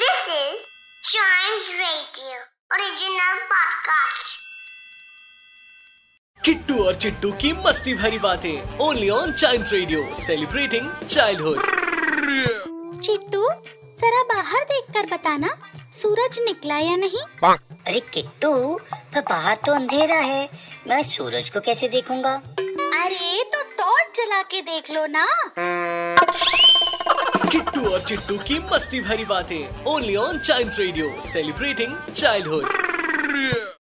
This is Chimes Radio original podcast. Kittu और चिट्टू की मस्ती भरी बातें only on Chimes radio, celebrating childhood. Chittu, जरा बाहर देखकर बताना सूरज निकला या नहीं। अरे किट्टू, पर बाहर तो अंधेरा है, मैं सूरज को कैसे देखूंगा? अरे तो टॉर्च जला के देख लो ना। किट्टू और चिट्टू की मस्ती भरी बातें only on child's radio, celebrating childhood.